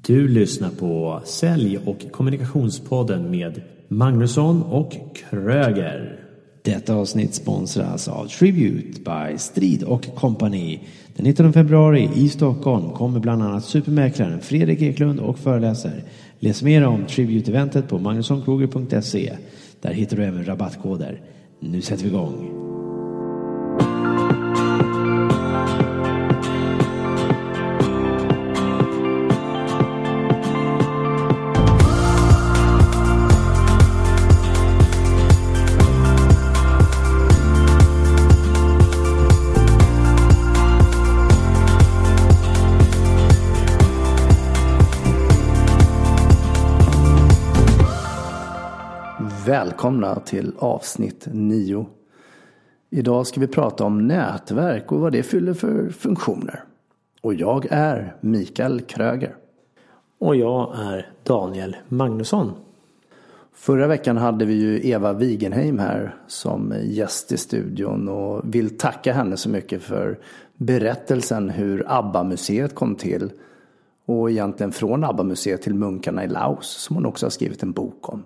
Du lyssnar på Sälj- och kommunikationspodden med Magnusson och Kröger. Detta avsnitt sponsras av Tribute by Strid och Company. Den 19 februari i Stockholm kommer bland annat supermäklaren Fredrik Eklund och föreläser. Läs mer om Tribute-eventet på magnussonkröger.se. Där hittar du även rabattkoder. Nu sätter vi igång. Välkomna till avsnitt 9. Idag ska vi prata om nätverk och vad det fyller för funktioner. Och jag är Mikael Kröger. Och jag är Daniel Magnusson. Förra veckan hade vi ju Eva Wigenheim här som gäst i studion och vill tacka henne så mycket för berättelsen hur ABBA-museet kom till. Och egentligen från ABBA-museet till munkarna i Laos som hon också har skrivit en bok om.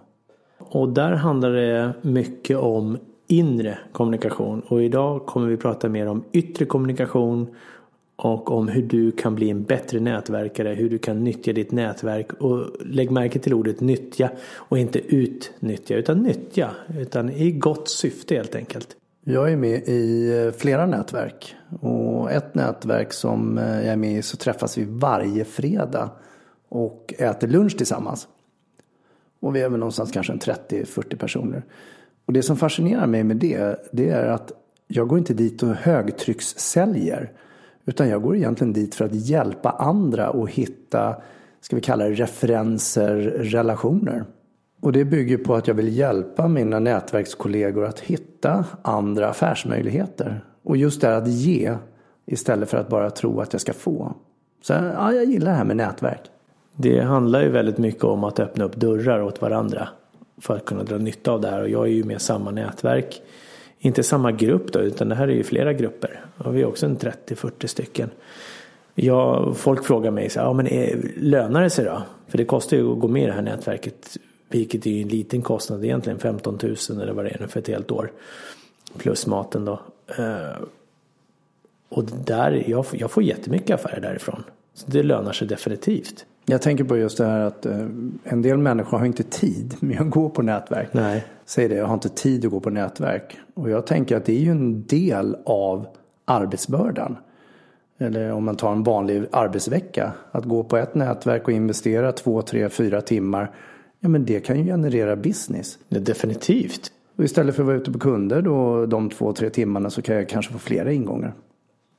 Och där handlar det mycket om inre kommunikation. Och idag kommer vi prata mer om yttre kommunikation och om hur du kan bli en bättre nätverkare. Hur du kan nyttja ditt nätverk. Och lägg märke till ordet nyttja och inte utnyttja utan nyttja. Utan i gott syfte helt enkelt. Jag är med i flera nätverk. Och ett nätverk som jag är med i så träffas vi varje fredag och äter lunch tillsammans. Och vi är väl någonstans kanske 30-40 personer. Och det som fascinerar mig med det är att jag går inte dit och högtryckssäljer. Utan jag går egentligen dit för att hjälpa andra och hitta, ska vi kalla det, referenser, relationer. Och det bygger på att jag vill hjälpa mina nätverkskollegor att hitta andra affärsmöjligheter. Och just det att ge istället för att bara tro att jag ska få. Så ja, jag gillar det här med nätverk. Det handlar ju väldigt mycket om att öppna upp dörrar åt varandra för att kunna dra nytta av det här. Och jag är ju med samma nätverk, inte samma grupp då, utan det här är ju flera grupper. Och vi är också en 30-40 stycken. Folk frågar mig så här, ja men lönar det sig då? För det kostar ju att gå med i det här nätverket, vilket är ju en liten kostnad egentligen, 15 000 eller vad det är nu för ett helt år. Plus maten då. Och där, jag får jättemycket affärer därifrån. Så det lönar sig definitivt. Jag tänker på just det här att en del människor har inte tid med att gå på nätverk. Nej. Säg det, jag har inte tid att gå på nätverk. Och jag tänker att det är ju en del av arbetsbördan. Eller om man tar en vanlig arbetsvecka. Att gå på ett nätverk och investera 2, 3, 4 timmar. Ja, men det kan ju generera business. Ja, definitivt. Och istället för att vara ute på kunder då, de 2-3 timmarna så kan jag kanske få flera ingångar.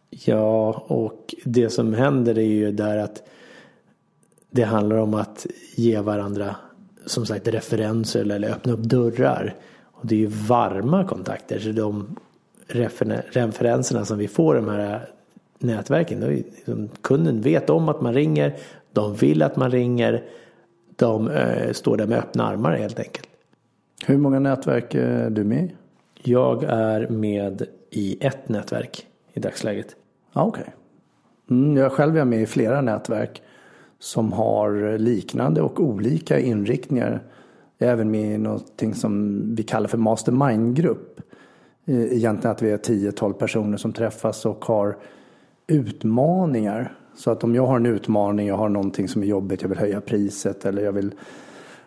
Ja, och det som händer är ju där att det handlar om att ge varandra, som sagt, referenser eller öppna upp dörrar. Och det är ju varma kontakter. Så de referenserna som vi får i de här nätverken, då liksom, kunden vet om att man ringer, de vill att man ringer, de står där med öppna armar helt enkelt. Hur många nätverk är du med i? Jag är med i ett nätverk i dagsläget. Ja, okej. Jag själv är med i flera nätverk som har liknande och olika inriktningar. Jag är även med i någonting som vi kallar för mastermind-grupp. Egentligen att vi är 10-12 personer som träffas och har utmaningar. Så att om jag har en utmaning, jag har någonting som är jobbigt, jag vill höja priset eller jag vill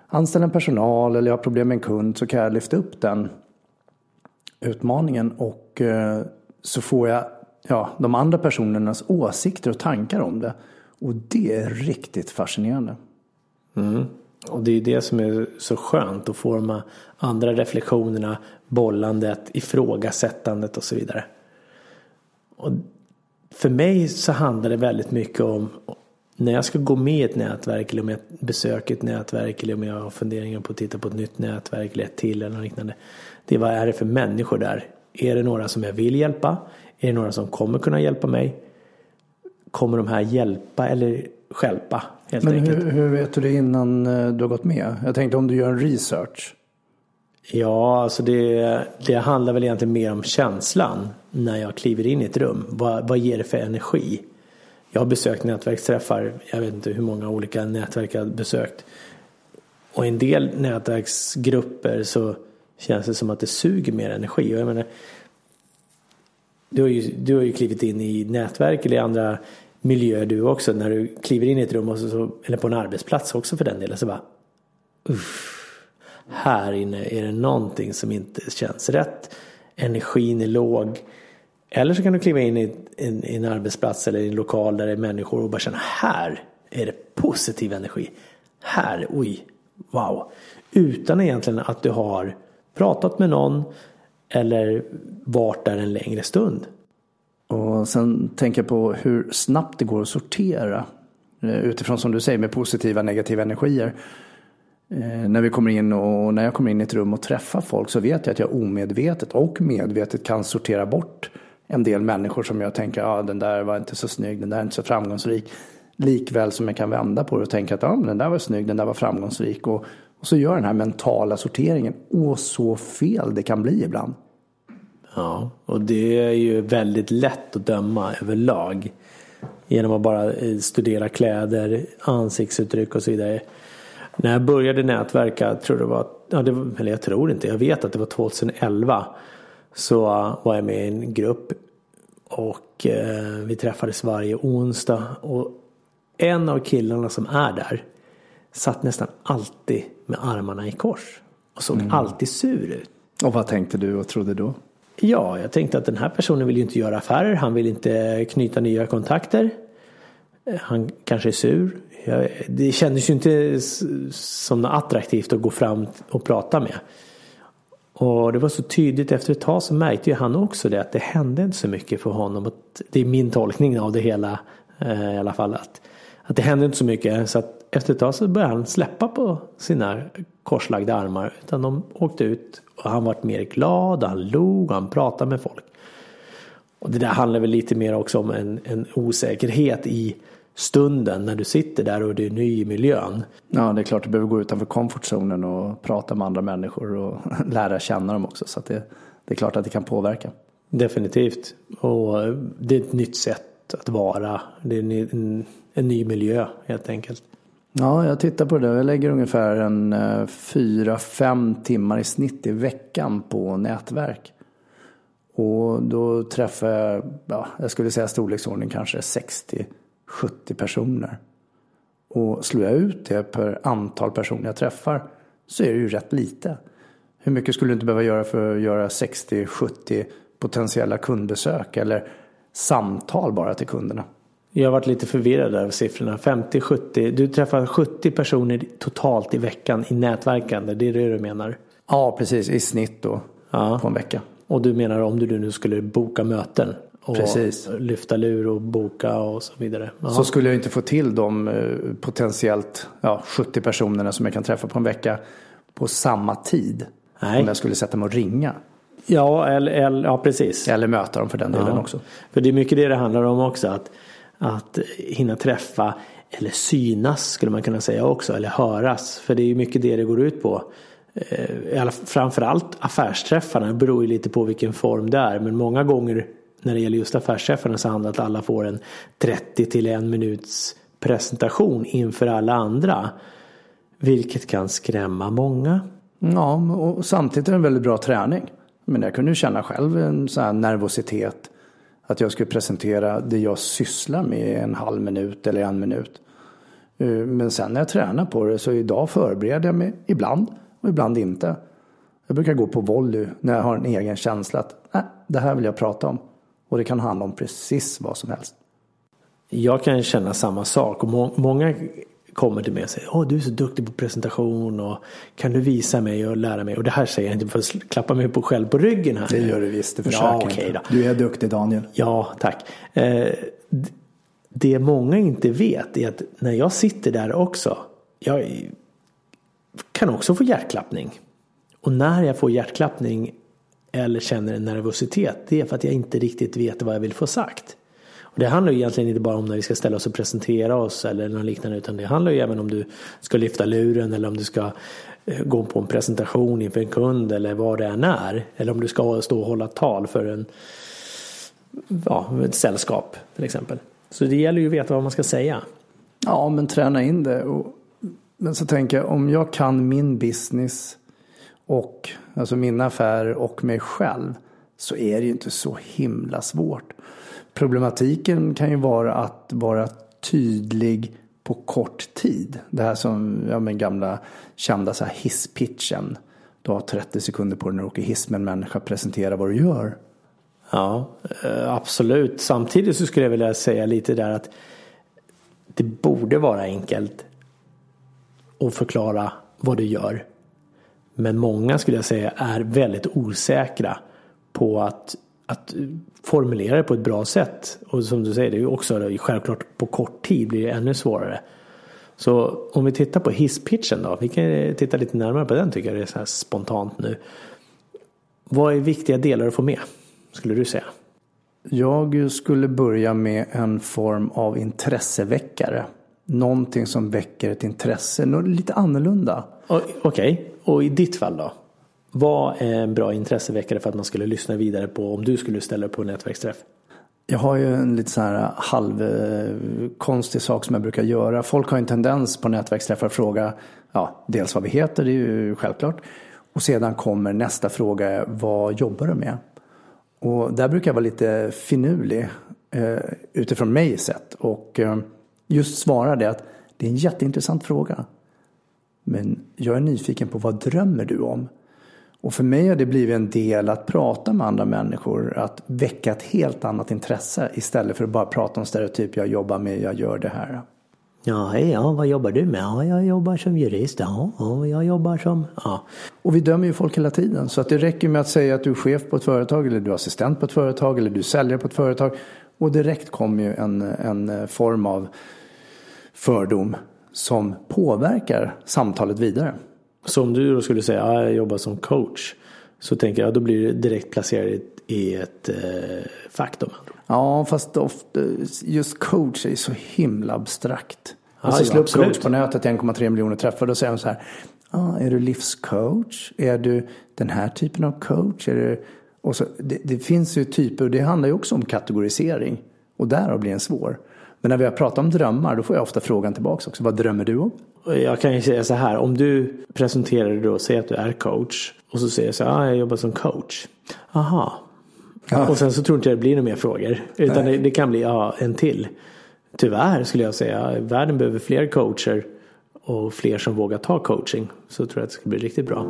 anställa en personal eller jag har problem med en kund, så kan jag lyfta upp den utmaningen och så får jag de andra personernas åsikter och tankar om det. Och det är riktigt fascinerande. Mm. Och det är det som är så skönt, att få de andra reflektionerna, bollandet, ifrågasättandet och så vidare. Och för mig så handlar det väldigt mycket om, när jag ska gå med i ett nätverk eller om jag besöker ett nätverk eller om jag har funderingar på att titta på ett nytt nätverk eller ett till eller något liknande. Det är, vad är det för människor där? Är det några som jag vill hjälpa? Är det några som kommer kunna hjälpa mig? Kommer de här hjälpa eller stjälpa helt enkelt? Hur vet du det innan du har gått med? Jag tänkte om du gör en research. Ja, alltså det handlar väl egentligen mer om känslan när jag kliver in i ett rum. Vad ger det för energi? Jag har besökt nätverksträffar, jag vet inte hur många olika nätverk jag har besökt. Och en del nätverksgrupper så känns det som att det suger mer energi. Och jag menar, du har ju klivit in i nätverk eller i andra miljöer du också. När du kliver in i ett rum och så, eller på en arbetsplats också för den delen, så bara här inne är det någonting som inte känns rätt. Energin är låg. Eller så kan du kliva in i en arbetsplats eller i en lokal där det är människor och bara känna, här är det positiv energi. Här, oj, wow. Utan egentligen att du har pratat med någon eller varit där en längre stund. Och sen tänka på hur snabbt det går att sortera utifrån, som du säger, med positiva och negativa energier. När vi kommer in och när jag kommer in i ett rum och träffar folk så vet jag att jag omedvetet och medvetet kan sortera bort en del människor som jag tänker, den där var inte så snygg, den där är inte så framgångsrik. Likväl som jag kan vända på det och tänka att den där var snygg, den där var framgångsrik. Och så gör den här mentala sorteringen. Och så fel det kan bli ibland. Ja, och det är ju väldigt lätt att döma överlag. Genom att bara studera kläder, ansiktsuttryck och så vidare. När jag började nätverka, jag vet att det var 2011. Så var jag med i en grupp och vi träffades varje onsdag. Och en av killarna som är där satt nästan alltid med armarna i kors och såg alltid sur ut. Och vad tänkte du och trodde då? Ja, jag tänkte att den här personen vill ju inte göra affärer, han vill inte knyta nya kontakter. Han kanske är sur. Det kändes ju inte som något attraktivt att gå fram och prata med. Och det var så tydligt efter ett tag, så märkte ju han också det, att det hände inte så mycket för honom. Att det är min tolkning av det hela i alla fall, att det hände inte så mycket, så att efter ett tag så började han släppa på sina korslagda armar, utan de åkte ut och han vart mer glad, han log och han pratade med folk. Och det där handlar väl lite mer också om en osäkerhet i stunden när du sitter där och du är ny i miljön. Ja, det är klart, du behöver gå utanför komfortzonen och prata med andra människor och lära känna dem också, så att det är klart att det kan påverka. Definitivt, och det är ett nytt sätt att vara, det är en ny miljö helt enkelt. Ja, jag tittar på det. Jag lägger ungefär 4-5 timmar i snitt i veckan på nätverk. Och då träffar jag skulle säga storleksordning kanske 60-70 personer. Och slår jag ut det per antal personer jag träffar så är det ju rätt lite. Hur mycket skulle du inte behöva göra för att göra 60-70 potentiella kundbesök eller samtal bara till kunderna? Jag har varit lite förvirrad där av siffrorna. 50-70. Du träffar 70 personer totalt i veckan i nätverkande. Det är det du menar? Ja, precis. I snitt då. Ja. På en vecka. Och du menar om du nu skulle boka möten och lyfta lur och boka och så vidare. Aha. Så skulle jag inte få till de potentiellt 70 personerna som jag kan träffa på en vecka på samma tid. Nej. Om jag skulle sätta mig och ringa. Ja, eller precis. Eller möta dem för den delen också. För det är mycket det handlar om också, att hinna träffa eller synas skulle man kunna säga också, eller höras, för det är ju mycket det går ut på. Framförallt affärsträffarna beror ju lite på vilken form det är, men många gånger när det gäller just affärsträffarna så handlar det att alla får en 30 till en minuts presentation inför alla andra, vilket kan skrämma många. Ja, och samtidigt är det en väldigt bra träning. Men jag kunde ju känna själv en sån här nervositet att jag skulle presentera det jag sysslar med i 1/2 minut eller 1 minut. Men sen när jag tränar på det, så idag förbereder jag mig ibland och ibland inte. Jag brukar gå på volley när jag har en egen känsla att det här vill jag prata om. Och det kan handla om precis vad som helst. Jag kan känna samma sak. Och många kommer till mig och säger, du är så duktig på presentation och kan du visa mig och lära mig? Och det här säger jag inte för att klappa mig själv på ryggen här. Det gör du visst, du försöker inte. Du är duktig, Daniel. Ja, tack. Det många inte vet är att när jag sitter där också, jag kan också få hjärtklappning. Och när jag får hjärtklappning eller känner en nervositet, det är för att jag inte riktigt vet vad jag vill få sagt. Och det handlar ju egentligen inte bara om när vi ska ställa oss och presentera oss eller något liknande, utan det handlar ju även om du ska lyfta luren eller om du ska gå på en presentation inför en kund eller vad det än är. Eller om du ska stå och hålla tal för ett sällskap till exempel. Så det gäller ju att veta vad man ska säga. Ja, men träna in det. Men så tänker jag, om jag kan min business och alltså mina affärer och mig själv, så är det ju inte så himla svårt. Problematiken kan ju vara att vara tydlig på kort tid. Det här som men gamla kända så här hisspitchen. Du har 30 sekunder på dig när du åker hiss med en människa, presentera vad du gör. Ja, absolut. Samtidigt så skulle jag vilja säga lite där att det borde vara enkelt att förklara vad du gör. Men många skulle jag säga är väldigt osäkra på att formulera det på ett bra sätt. Och som du säger, det är ju också självklart på kort tid blir det ännu svårare. Så om vi tittar på hisspitchen då, vi kan titta lite närmare på den, tycker jag det är så här spontant nu. Vad är viktiga delar att få med, skulle du säga? Jag skulle börja med en form av intresseväckare. Någonting som väcker ett intresse, något lite annorlunda. Okej. Och i ditt fall då? Vad är en bra intresseväckare för att man skulle lyssna vidare på om du skulle ställa upp på en nätverksträff? Jag har ju en lite så här halvkonstig sak som jag brukar göra. Folk har en tendens på nätverksträffar att fråga dels vad vi heter, det är ju självklart. Och sedan kommer nästa fråga, vad jobbar du med? Och där brukar jag vara lite finurlig utifrån mig sett. Och just svara det att det är en jätteintressant fråga. Men jag är nyfiken på, vad drömmer du om? Och för mig har det blivit en del att prata med andra människor. Att väcka ett helt annat intresse istället för att bara prata om stereotyp. Jag jobbar med, jag gör det här. Ja, vad jobbar du med? Ja, jag jobbar som jurist. Ja, jag jobbar som... Ja. Och vi dömer ju folk hela tiden. Så att det räcker med att säga att du är chef på ett företag. Eller du är assistent på ett företag. Eller du säljer på ett företag. Och direkt kommer ju en form av fördom som påverkar samtalet vidare. Så om du då skulle säga att jag jobbar som coach, så tänker jag då blir du direkt placerad i ett fack. Ja, fast ofta, just coach är så himla abstrakt. Och så slår coach på nätet 1,3 miljoner träffar, då säger de så här: är du livscoach? Är du den här typen av coach? Är du... Och så, det finns ju typer, och det handlar ju också om kategorisering. Och där blir en svår. Men när vi har pratat om drömmar, då får jag ofta frågan tillbaka också. Vad drömmer du om? Jag kan ju säga så här, om du presenterar dig då och säger att du är coach. Och så säger jag så här, jag jobbar som coach. Aha. Ja. Och sen så tror inte jag det blir några mer frågor. Utan det kan bli en till. Tyvärr skulle jag säga, världen behöver fler coacher. Och fler som vågar ta coaching. Så tror jag att det ska bli riktigt bra.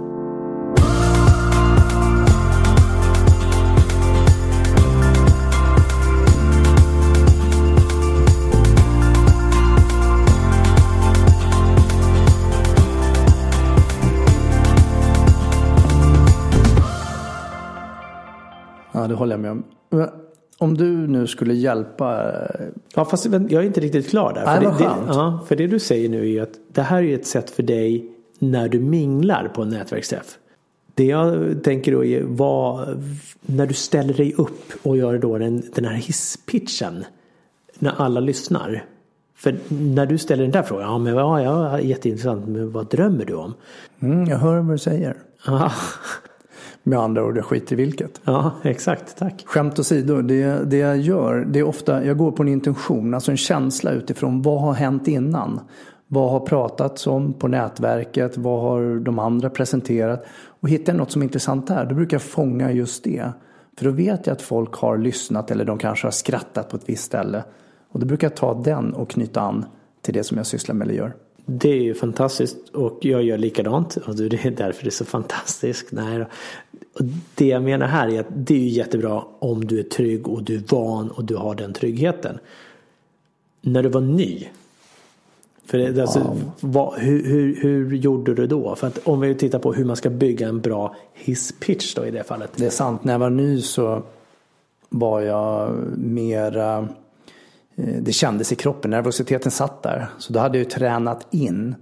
Ja, det håller jag med om. Om du nu skulle hjälpa... Ja, fast jag är inte riktigt klar där. Nej, för det du säger nu är ju att det här är ett sätt för dig när du minglar på en nätverksträff. Det jag tänker då är när du ställer dig upp och gör då den här hisspitchen när alla lyssnar. För när du ställer den där frågan, jätteintressant, men vad drömmer du om? Jag hör vad du säger. Ja. Med andra ord, jag skiter i vilket. Ja, exakt, tack. Skämt åsido, det jag gör, det är ofta, jag går på en intention, alltså en känsla utifrån vad har hänt innan. Vad har pratats om på nätverket, vad har de andra presenterat. Och hittar jag något som är intressant där, då brukar jag fånga just det. För då vet jag att folk har lyssnat eller de kanske har skrattat på ett visst ställe. Och då brukar jag ta den och knyta an till det som jag sysslar med eller gör. Det är ju fantastiskt och jag gör likadant och det är därför det är så fantastiskt. Nej, det jag menar här är att det är ju jättebra om du är trygg och du är van och du har den tryggheten. När du var ny, för det, alltså, hur gjorde du då? För att om vi tittar på hur man ska bygga en bra hisspitch då i det fallet. Det är sant, när jag var ny så var jag mera... Det kändes i kroppen, nervositeten satt där. Så då hade jag ju tränat in.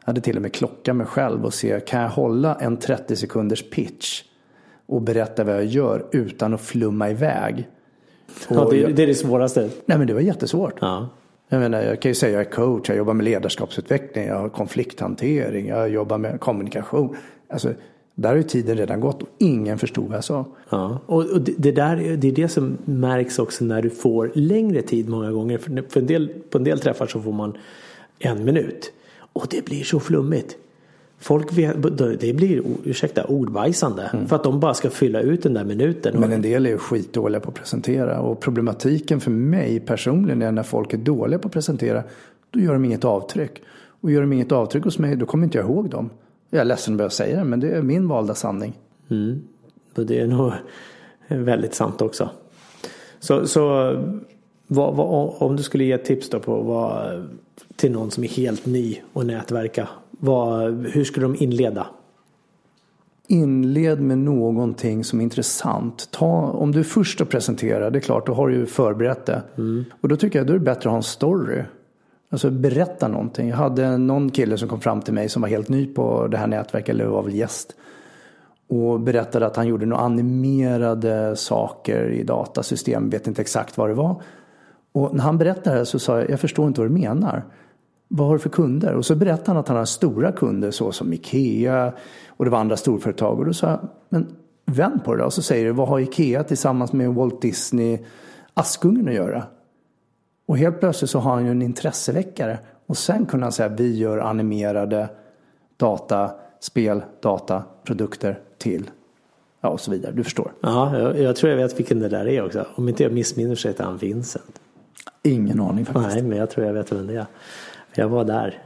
Jag hade till och med klockat mig själv och se, kan jag hålla en 30 sekunders pitch och berätta vad jag gör utan att flumma iväg? Det är det svåraste. Nej, men det var jättesvårt. Ja. Jag kan ju säga jag är coach, jag jobbar med ledarskapsutveckling, jag har konflikthantering, jag jobbar med kommunikation. Alltså, Där har ju tiden redan gått och ingen förstod vad jag sa. Ja. Och det är det som märks också när du får längre tid många gånger. För på en del träffar så får man 1 minut. Och det blir så flummigt. Folk det blir, ursäkta, ordbajsande. För att de bara ska fylla ut den där minuten. Men en del är ju skitdåliga på att presentera. Och problematiken för mig personligen är när folk är dåliga på att presentera. Då gör de inget avtryck. Och gör de inget avtryck hos mig, då kommer inte jag ihåg dem. Jag är ledsen att börja säga det, men det är min valda sanning. Mm. Och det är nog väldigt sant också. Så om du skulle ge tips då på till någon som är helt ny och nätverka, hur skulle de inleda? Inled med någonting som är intressant. Om du först presenterar, det är klart, då har du ju förberett det. Mm. Och då tycker jag att det är bättre att ha en story. Alltså berätta någonting. Jag hade någon kille som kom fram till mig som var helt ny på det här nätverket, eller var väl gäst. Och berättade att han gjorde några animerade saker i datasystem. Vet inte exakt vad det var. Och när han berättade det så sa jag förstår inte vad du menar. Vad har du för kunder? Och så berättade han att han har stora kunder så som Ikea och det var andra storföretag. Och då sa jag, men vänd på det. Och så säger du, vad har Ikea tillsammans med Walt Disney Askungen att göra? Och helt plötsligt så har han ju en intresseväckare. Och sen kunde han säga, vi gör animerade dataspel, dataprodukter till. Ja, och så vidare. Du förstår. Ja, jag tror jag vet vilken det där är också. Om inte jag missminner sig heter han Vincent. Ingen aning faktiskt. Nej, men jag tror jag vet vem det är. Jag var där.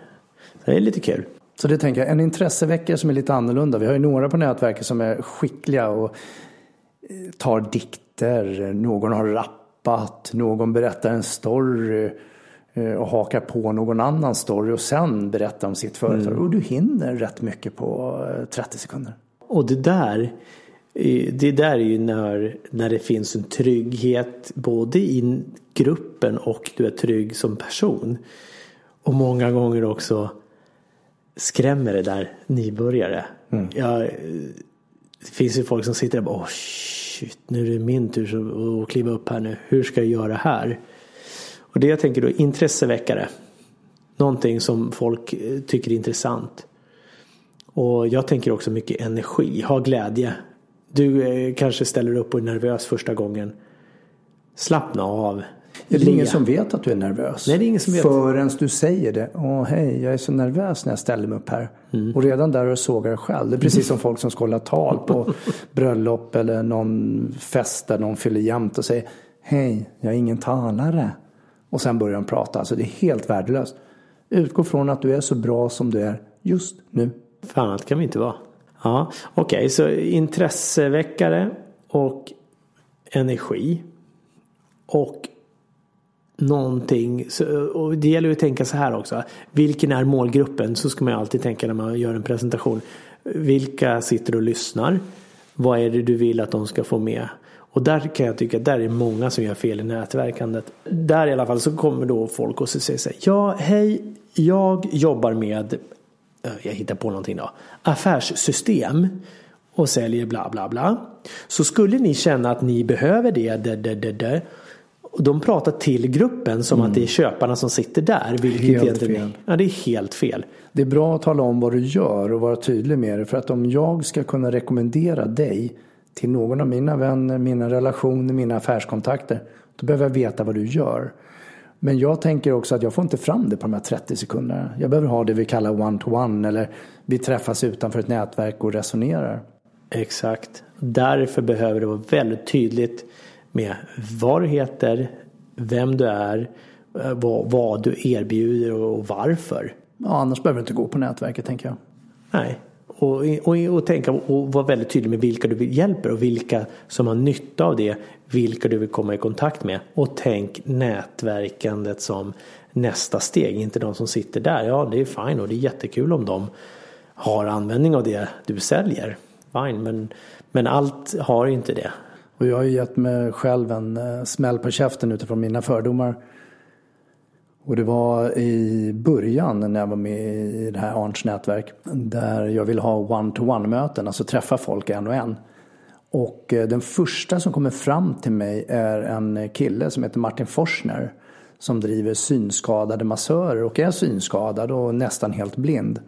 Det är lite kul. Så det tänker jag, en intresseväckare som är lite annorlunda. Vi har ju några på nätverket som är skickliga och tar dikter. Någon har rappat, någon berättar en story och hakar på någon annan story och sen berättar om sitt företag. Mm. Och du hinner rätt mycket på 30 sekunder. Och det där är ju när det finns en trygghet både i gruppen och du är trygg som person. Och många gånger också skrämmer det där nybörjare. Mm. Det finns ju folk som sitter där och bara, shit, nu är det min tur att kliva upp här nu. Hur ska jag göra här? Och det jag tänker då, intresseväckare. Någonting som folk tycker är intressant. Och jag tänker också mycket energi, ha glädje. Du kanske ställer upp och är nervös första gången. Slappna av. Det är ingen som vet att du är nervös. Nej, det är ingen som vet. Förrän du säger det. Hej, jag är så nervös när jag ställer mig upp här. Mm. Och redan där du sågar dig själv. Det är precis som folk som ska hålla tal på bröllop eller någon fest där någon fyller jämt och säger hej, jag är ingen talare. Och sen börjar de prata. Alltså det är helt värdelöst. Utgå från att du är så bra som du är just nu. Fan, allt kan vi inte vara. Ja, okej, så intresseväckare och energi och någonting, och det gäller ju att tänka så här också, vilken är målgruppen? Så ska man ju alltid tänka när man gör en presentation, vilka sitter och lyssnar, vad är det du vill att de ska få med? Och där kan jag tycka att där är många som gör fel i nätverkandet. Där i alla fall så kommer då folk och säger så här, ja hej, jag jobbar med, jag hittar på någonting då, affärssystem och säljer bla bla bla, så skulle ni känna att ni behöver det. De pratar till gruppen som att det är köparna som sitter där. Vilket helt fel. Ja, det är helt fel. Det är bra att tala om vad du gör och vara tydlig med det. För att om jag ska kunna rekommendera dig till någon av mina vänner, mina relationer, mina affärskontakter, då behöver jag veta vad du gör. Men jag tänker också att jag får inte fram det på de här 30 sekunderna. Jag behöver ha det vi kallar one-to-one, eller vi träffas utanför ett nätverk och resonerar. Exakt. Därför behöver det vara väldigt tydligt med vad du heter, vem du är, vad du erbjuder och varför. Ja, annars behöver du inte gå på nätverket, tänker jag. Nej, och tänka och vara väldigt tydlig med vilka du hjälper och vilka som har nytta av det, vilka du vill komma i kontakt med. Och tänk nätverkandet som nästa steg, inte de som sitter där. Ja, det är fine och det är jättekul om de har användning av det du säljer. Fine, men allt har inte det. Och jag har ju gett mig själv en smäll på käften utifrån mina fördomar. Och det var i början när jag var med i det här Arns nätverk. Där jag ville ha one-to-one-möten, alltså träffa folk en och en. Och den första som kommer fram till mig är en kille som heter Martin Forsner. Som driver synskadade massörer och är synskadad och nästan helt blind.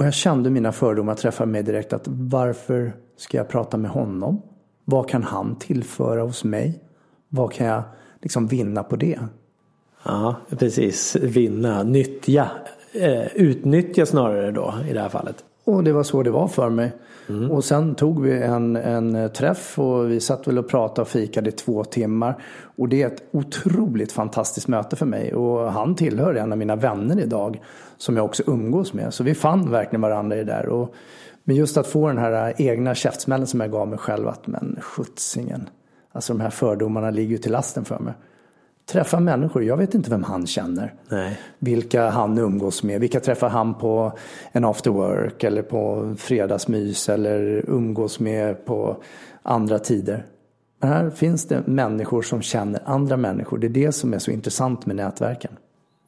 Och jag kände mina fördomar träffa mig direkt, att varför ska jag prata med honom? Vad kan han tillföra hos mig? Vad kan jag liksom vinna på det? Ja, precis. Vinna, nyttja, utnyttja snarare då i det här fallet. Och det var så det var för mig. Mm. Och sen tog vi en träff och vi satt väl och pratade och fikade i 2 timmar. Och det är ett otroligt fantastiskt möte för mig. Och han tillhör en av mina vänner idag som jag också umgås med. Så vi fann verkligen varandra i det där. Och, men just att få den här egna käftsmällen som jag gav mig själv, att men skjutsingen. Alltså de här fördomarna ligger ju till lasten för mig. Träffa människor, jag vet inte vem han känner. Nej. Vilka han umgås med. Vilka träffar han på en after work eller på fredagsmys eller umgås med på andra tider. Men här finns det människor som känner andra människor. Det är det som är så intressant med nätverken.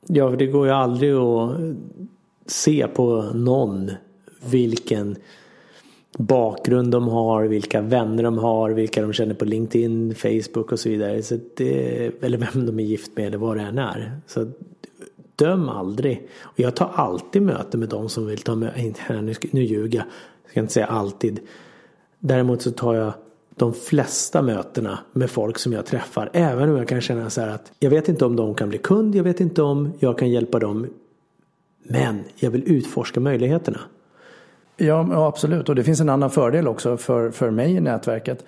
Ja, för det går ju aldrig att se på någon vilken bakgrund de har, vilka vänner de har, vilka de känner på LinkedIn, Facebook och så vidare. Så det, eller vem de är gift med eller vad det än är. Så döm aldrig. Och jag tar alltid möte med de som vill ta möte. Nu ljuger jag. Jag ska inte säga alltid. Däremot så tar jag de flesta mötena med folk som jag träffar. Även om jag kan känna så här att jag vet inte om de kan bli kund. Jag vet inte om jag kan hjälpa dem. Men jag vill utforska möjligheterna. Ja, absolut. Och det finns en annan fördel också för mig i nätverket.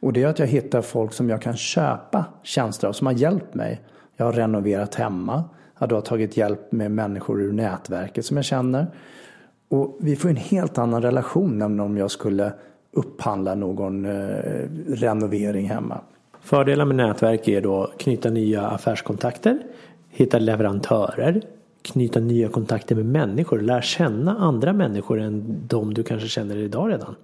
Och det är att jag hittar folk som jag kan köpa tjänster av, som har hjälpt mig. Jag har renoverat hemma. Jag har tagit hjälp med människor ur nätverket som jag känner. Och vi får en helt annan relation än om jag skulle upphandla någon renovering hemma. Fördelar med nätverk är då knyta nya affärskontakter, hitta leverantörer, knyta nya kontakter med människor, lära känna andra människor än de du kanske känner idag redan.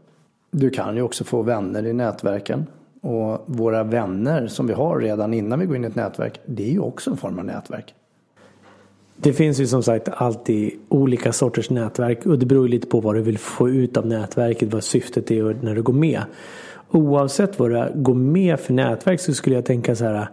Du kan ju också få vänner i nätverken, och våra vänner som vi har redan innan vi går in i ett nätverk, det är ju också en form av nätverk. Det finns ju som sagt alltid olika sorters nätverk, och det beror lite på vad du vill få ut av nätverket, vad syftet är när du går med. Oavsett vad du går med för nätverk så skulle jag tänka så här: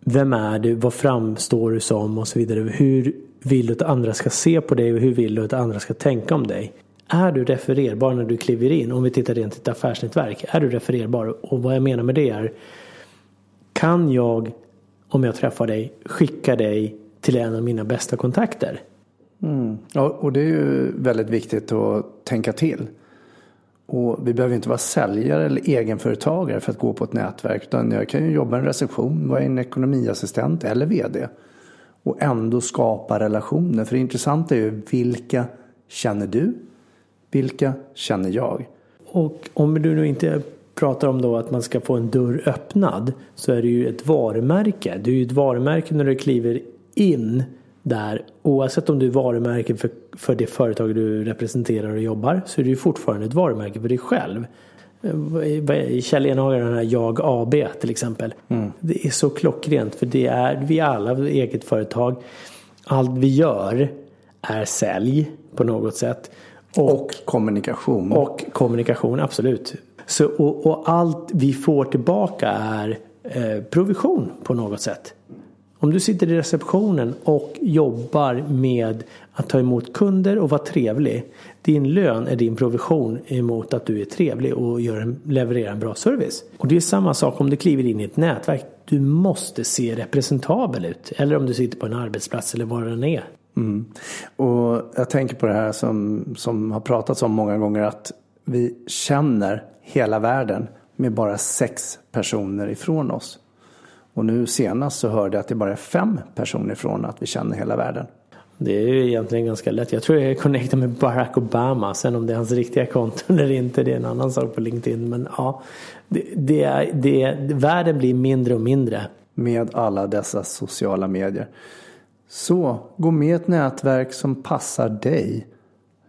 vem är du? Vad framstår du som? Och så vidare. Hur vill du att andra ska se på dig? Och hur vill du att andra ska tänka om dig? Är du refererbar när du kliver in? Om vi tittar rent i ett affärsnätverk. Är du refererbar? Och vad jag menar med det är, kan jag, om jag träffar dig, skicka dig till en av mina bästa kontakter? Mm. Ja, och det är ju väldigt viktigt att tänka till. Och vi behöver inte vara säljare eller egenföretagare för att gå på ett nätverk, utan jag kan ju jobba i en reception, vara en ekonomiassistent eller vd och ändå skapa relationer. För det intressanta är ju, vilka känner du? Vilka känner jag? Och om du nu inte pratar om då att man ska få en dörr öppnad, så är det ju ett varumärke. Du är ju ett varumärke när du kliver in där, oavsett om du är varumärke för det företag du representerar och jobbar, så är du fortfarande ett varumärke för dig själv. Kjell Enhager, den här Jag AB till exempel. Mm. Det är så klockrent, för det är vi alla eget företag. Allt vi gör är sälj på något sätt. Och kommunikation. Och kommunikation, absolut. Så, och allt vi får tillbaka är provision på något sätt. Om du sitter i receptionen och jobbar med att ta emot kunder och vara trevlig, din lön är din provision emot att du är trevlig och levererar en bra service. Och det är samma sak om du kliver in i ett nätverk. Du måste se representabel ut. Eller om du sitter på en arbetsplats eller var den är. Mm. Och jag tänker på det här som har pratats om många gånger, att vi känner hela världen med bara 6 personer ifrån oss. Och nu senast så hörde jag att det bara är 5 personer ifrån att vi känner hela världen. Det är ju egentligen ganska lätt. Jag tror jag connectar med Barack Obama. Sen om det är hans riktiga konto eller inte, det är en annan sak på LinkedIn. Men ja, världen blir mindre och mindre. Med alla dessa sociala medier. Så gå med ett nätverk som passar dig.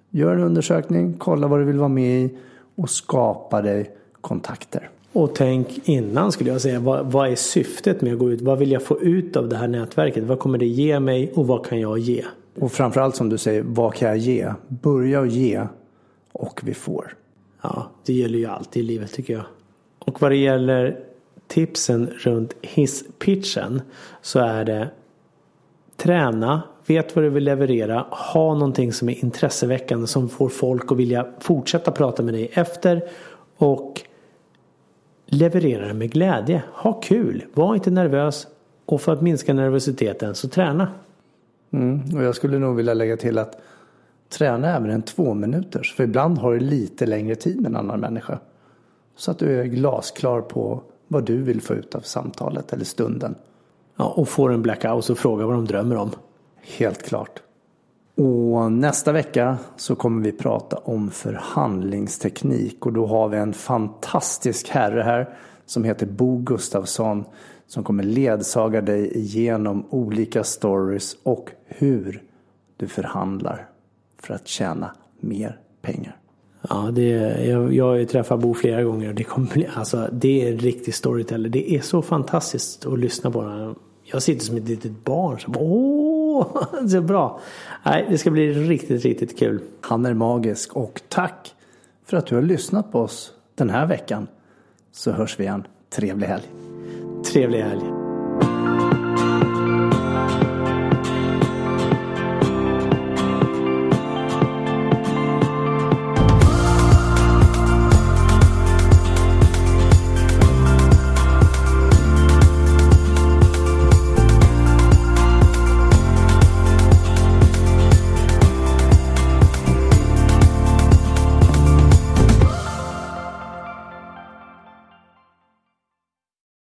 Gör en undersökning, kolla vad du vill vara med i och skapa dig kontakter. Och tänk innan, skulle jag säga, vad är syftet med att gå ut? Vad vill jag få ut av det här nätverket? Vad kommer det ge mig och vad kan jag ge? Och framförallt, som du säger, vad kan jag ge? Börja och ge, och vi får. Ja, det gäller ju alltid i livet tycker jag. Och vad det gäller tipsen runt hisspitchen, så är det Träna, vet vad du vill leverera, ha någonting som är intresseväckande som får folk att vilja fortsätta prata med dig efter och leverera det med glädje. Ha kul, var inte nervös och för att minska nervositeten så träna. Och jag skulle nog vilja lägga till att träna även en 2 minuters, för ibland har du lite längre tid med en annan människa. Så att du är glasklar på vad du vill få ut av samtalet eller stunden. Ja, och får en blackout och fråga vad de drömmer om. Helt klart. Och nästa vecka så kommer vi prata om förhandlingsteknik. Och då har vi en fantastisk herre här som heter Bo Gustafsson som kommer ledsaga dig igenom olika stories och hur du förhandlar för att tjäna mer pengar. Ja, jag träffar Bo flera gånger och det är en riktig storyteller. Det är så fantastiskt att lyssna på honom. Jag sitter som ett litet barn som så bra. Nej, det ska bli riktigt, riktigt kul. Han är magisk och tack för att du har lyssnat på oss den här veckan. Så hörs vi igen. Trevlig helg.